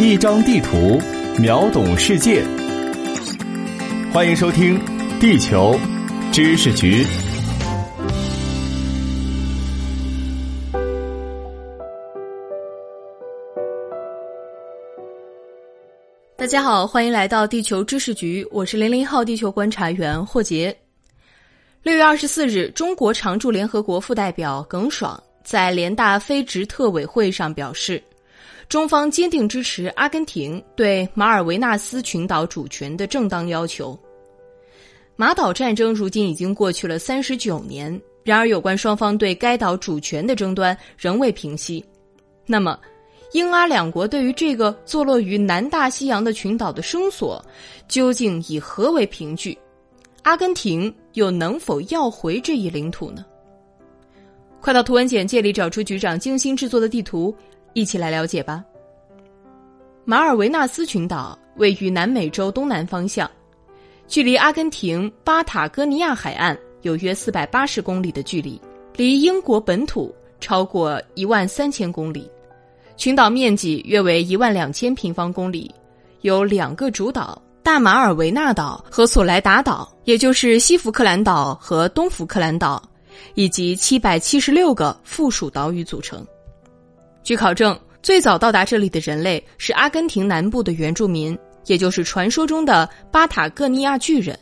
一张地图，秒懂世界。欢迎收听《地球知识局》。大家好，欢迎来到《地球知识局》，我是00号地球观察员霍杰。6月24日，中国常驻联合国副代表耿爽在联大非执特委会上表示，中方坚定支持阿根廷对马尔维纳斯群岛主权的正当要求。马岛战争如今已经过去了39年，然而有关双方对该岛主权的争端仍未平息。那么，英阿两国对于这个坐落于南大西洋的群岛的声索，究竟以何为凭据？阿根廷又能否要回这一领土呢？快到图文简介里找出局长精心制作的地图，一起来了解吧。马尔维纳斯群岛位于南美洲东南方向，距离阿根廷巴塔哥尼亚海岸有约480公里的距离，离英国本土超过13000公里。群岛面积约为12000平方公里，有2个主岛，大马尔维纳岛和索莱达岛，也就是西福克兰岛和东福克兰岛，以及776个附属岛屿组成。据考证，最早到达这里的人类是阿根廷南部的原住民，也就是传说中的巴塔哥尼亚巨人。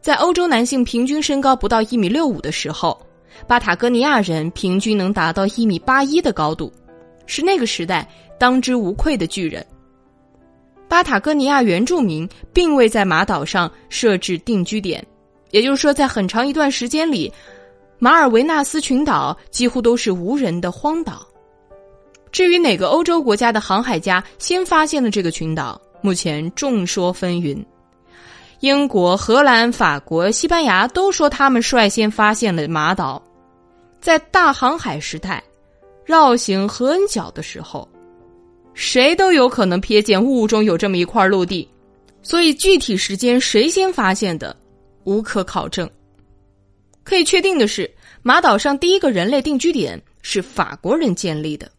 在欧洲男性平均身高不到1.65米的时候，巴塔哥尼亚人平均能达到1.81米的高度，是那个时代当之无愧的巨人。巴塔哥尼亚原住民并未在马岛上设置定居点，也就是说，在很长一段时间里，马尔维纳斯群岛几乎都是无人的荒岛。至于哪个欧洲国家的航海家先发现了这个群岛，目前众说纷纭。英国、荷兰、法国、西班牙都说他们率先发现了马岛。在大航海时代，绕行何恩角的时候，谁都有可能瞥见雾中有这么一块陆地，所以具体时间谁先发现的，无可考证。可以确定的是，马岛上第一个人类定居点是法国人建立的。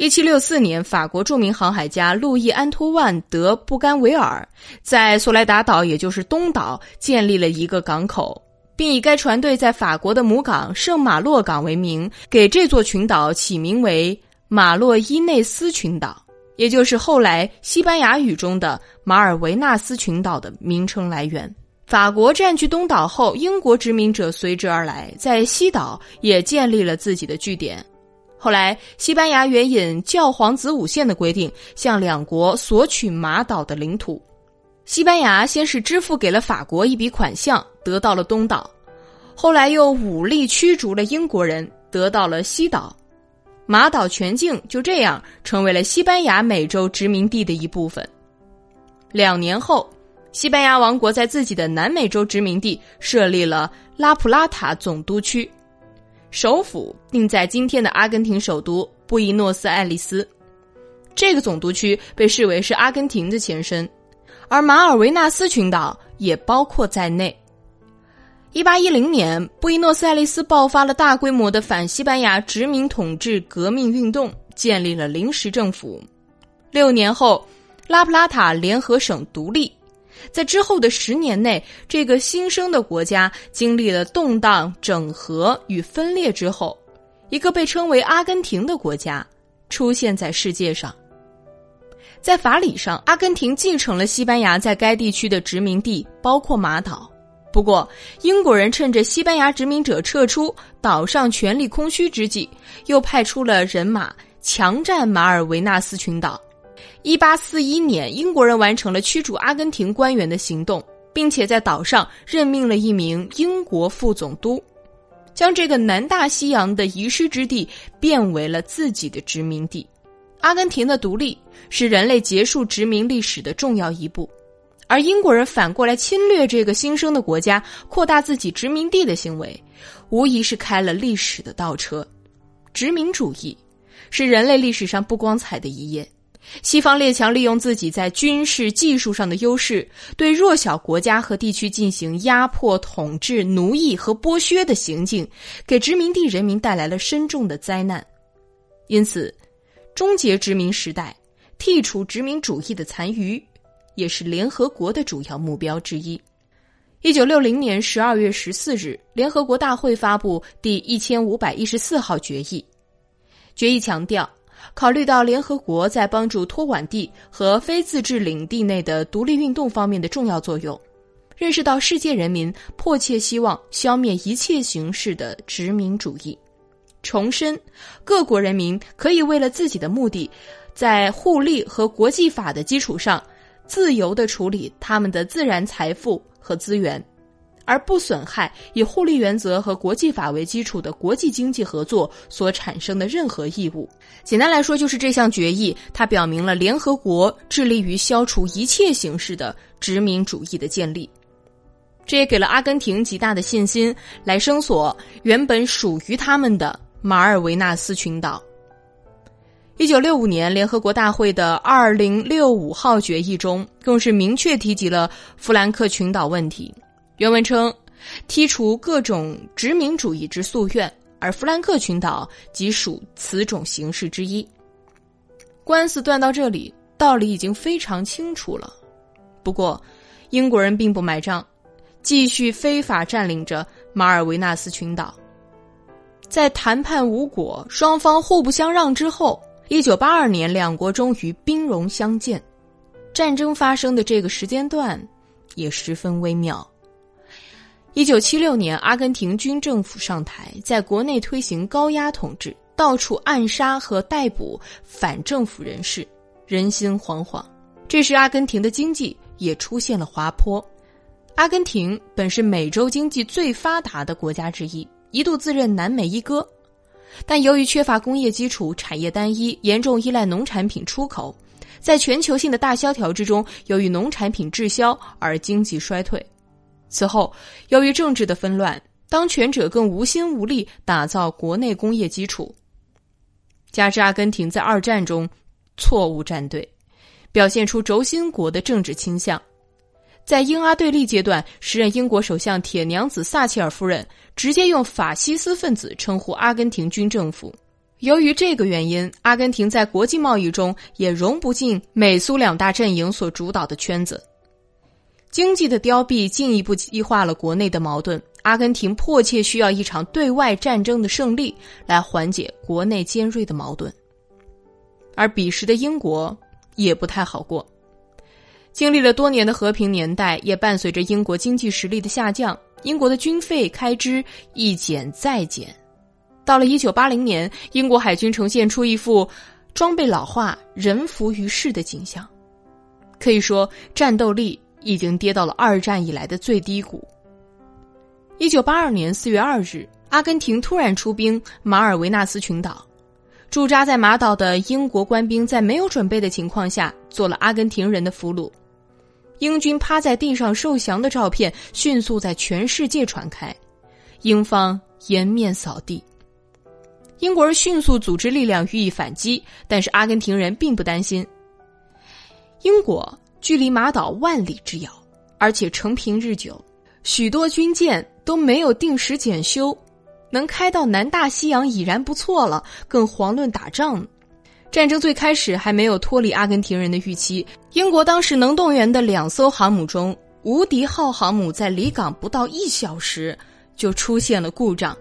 1764年，法国著名航海家路易·安托万·德·布甘维尔在索莱达岛，也就是东岛，建立了一个港口，并以该船队在法国的母港圣马洛港为名，给这座群岛起名为马洛伊内斯群岛，也就是后来西班牙语中的马尔维纳斯群岛的名称来源。法国占据东岛后，英国殖民者随之而来，在西岛也建立了自己的据点。后来西班牙援引教皇子午线的规定，向两国索取马岛的领土。西班牙先是支付给了法国一笔款项，得到了东岛，后来又武力驱逐了英国人，得到了西岛。马岛全境就这样成为了西班牙美洲殖民地的一部分。2年后，西班牙王国在自己的南美洲殖民地设立了拉普拉塔总督区，首府定在今天的阿根廷首都布宜诺斯艾利斯。这个总督区被视为是阿根廷的前身，而马尔维纳斯群岛也包括在内。1810年，布宜诺斯艾利斯爆发了大规模的反西班牙殖民统治革命运动，建立了临时政府。6年后，拉普拉塔联合省独立。在之后的10年内，这个新生的国家经历了动荡、整合与分裂之后，一个被称为阿根廷的国家出现在世界上。在法理上，阿根廷继承了西班牙在该地区的殖民地，包括马岛。不过，英国人趁着西班牙殖民者撤出，岛上权力空虚之际，又派出了人马强占马尔维纳斯群岛。1841年，英国人完成了驱逐阿根廷官员的行动，并且在岛上任命了一名英国副总督，将这个南大西洋的遗失之地变为了自己的殖民地。阿根廷的独立是人类结束殖民历史的重要一步，而英国人反过来侵略这个新生的国家，扩大自己殖民地的行为，无疑是开了历史的倒车。殖民主义是人类历史上不光彩的一页，西方列强利用自己在军事技术上的优势，对弱小国家和地区进行压迫、统治、奴役和剥削的行径，给殖民地人民带来了深重的灾难。因此，终结殖民时代，剔除殖民主义的残余，也是联合国的主要目标之一。1960年12月14日，联合国大会发布第1514号决议。决议强调，考虑到联合国在帮助托管地和非自治领地内的独立运动方面的重要作用，认识到世界人民迫切希望消灭一切形式的殖民主义，重申各国人民可以为了自己的目的，在互利和国际法的基础上，自由地处理他们的自然财富和资源，而不损害以互利原则和国际法为基础的国际经济合作所产生的任何义务。简单来说，就是这项决议它表明了联合国致力于消除一切形式的殖民主义的建立。这也给了阿根廷极大的信心来声索原本属于他们的马尔维纳斯群岛。1965年联合国大会的2065号决议中，更是明确提及了弗兰克群岛问题。原文称，剔除各种殖民主义之夙愿，而弗兰克群岛即属此种形式之一。官司断到这里，道理已经非常清楚了。不过，英国人并不买账，继续非法占领着马尔维纳斯群岛。在谈判无果，双方互不相让之后，1982年两国终于兵戎相见。战争发生的这个时间段也十分微妙。1976年阿根廷军政府上台，在国内推行高压统治，到处暗杀和逮捕反政府人士，人心惶惶。这时阿根廷的经济也出现了滑坡。阿根廷本是美洲经济最发达的国家之一，一度自认南美一哥，但由于缺乏工业基础，产业单一，严重依赖农产品出口，在全球性的大萧条之中，由于农产品滞销而经济衰退。此后，由于政治的纷乱，当权者更无心无力打造国内工业基础。加之阿根廷在二战中错误站队，表现出轴心国的政治倾向。在英阿对立阶段，时任英国首相铁娘子撒切尔夫人直接用法西斯分子称呼阿根廷军政府。由于这个原因，阿根廷在国际贸易中也融不进美苏两大阵营所主导的圈子。经济的凋敝进一步激化了国内的矛盾，阿根廷迫切需要一场对外战争的胜利来缓解国内尖锐的矛盾。而彼时的英国也不太好过。经历了多年的和平年代，也伴随着英国经济实力的下降，英国的军费开支一减再减。到了1980年，英国海军呈现出一副装备老化、人浮于事的景象。可以说，战斗力已经跌到了二战以来的最低谷。1982年4月2日，阿根廷突然出兵马尔维纳斯群岛。驻扎在马岛的英国官兵在没有准备的情况下，做了阿根廷人的俘虏。英军趴在地上受降的照片迅速在全世界传开，英方颜面扫地。英国人迅速组织力量予以反击，但是阿根廷人并不担心。英国距离马岛万里之遥，而且承平日久，许多军舰都没有定时检修，能开到南大西洋已然不错了，更遑论打仗。战争最开始还没有脱离阿根廷人的预期，英国当时能动员的2艘航母中，无敌号航母在离港不到1小时就出现了故障。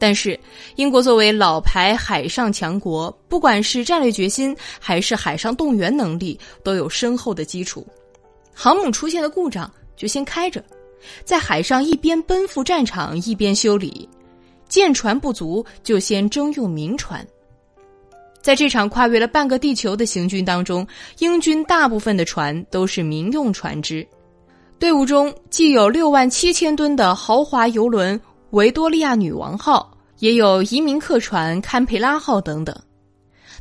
但是英国作为老牌海上强国，不管是战略决心还是海上动员能力都有深厚的基础，航母出现的故障就先开着，在海上一边奔赴战场一边修理，舰船不足就先征用民船。在这场跨越了半个地球的行军当中，英军大部分的船都是民用船只，队伍中既有67000吨的豪华游轮维多利亚女王号，也有移民客船堪培拉号等等。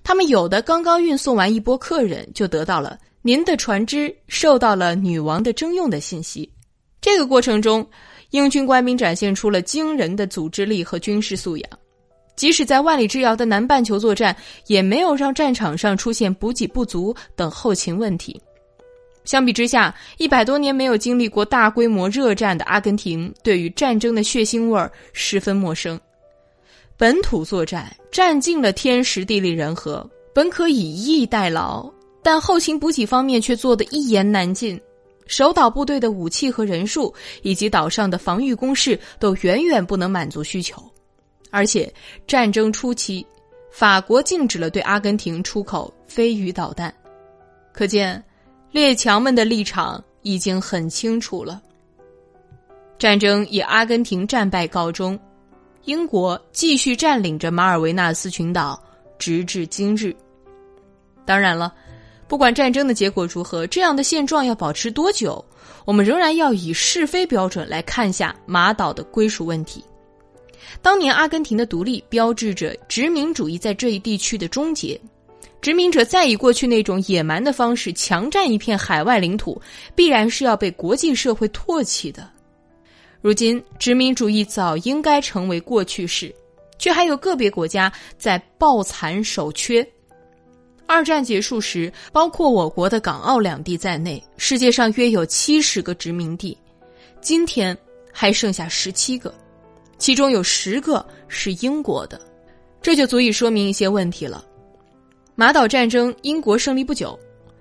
他们有的刚刚运送完一波客人，就得到了您的船只受到了女王的征用的信息。这个过程中，英军官兵展现出了惊人的组织力和军事素养，即使在万里之遥的南半球作战，也没有让战场上出现补给不足等后勤问题。相比之下，100多年没有经历过大规模热战的阿根廷，对于战争的血腥味十分陌生。本土作战占尽了天时地利人和，本可以逸待劳，但后勤补给方面却做得一言难尽。守岛部队的武器和人数，以及岛上的防御工事都远远不能满足需求。而且战争初期，法国禁止了对阿根廷出口飞鱼导弹。可见列强们的立场已经很清楚了。战争以阿根廷战败告终，英国继续占领着马尔维纳斯群岛，直至今日。当然了，不管战争的结果如何，这样的现状要保持多久，我们仍然要以是非标准来看下马岛的归属问题。当年阿根廷的独立标志着殖民主义在这一地区的终结，殖民者再以过去那种野蛮的方式强占一片海外领土，必然是要被国际社会唾弃的。如今殖民主义早应该成为过去式，却还有个别国家在抱残守缺。二战结束时，包括我国的港澳两地在内，世界上约有70个殖民地，今天还剩下17个，其中有10个是英国的。这就足以说明一些问题了。马岛战争英国胜利不久，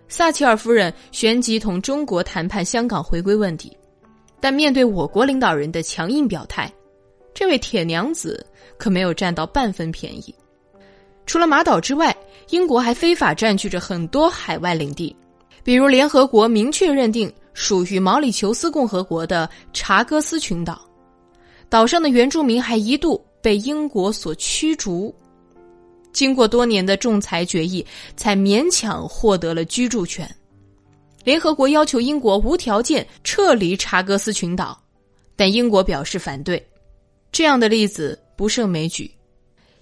撒切尔夫人旋即同中国谈判香港回归问题，但面对我国领导人的强硬表态，这位铁娘子可没有占到半分便宜。除了马岛之外，英国还非法占据着很多海外领地，比如联合国明确认定属于毛里求斯共和国的查戈斯群岛，岛上的原住民还一度被英国所驱逐，经过多年的仲裁决议，才勉强获得了居住权。联合国要求英国无条件撤离查戈斯群岛，但英国表示反对。这样的例子不胜枚举。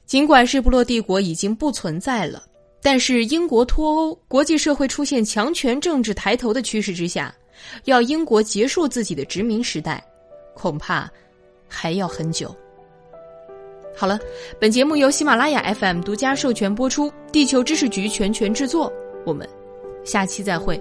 尽管是不落帝国已经不存在了，但是英国脱欧，国际社会出现强权政治抬头的趋势之下，要英国结束自己的殖民时代，恐怕还要很久。好了，本节目由喜马拉雅 FM 独家授权播出，地球知识局全权制作，我们下期再会。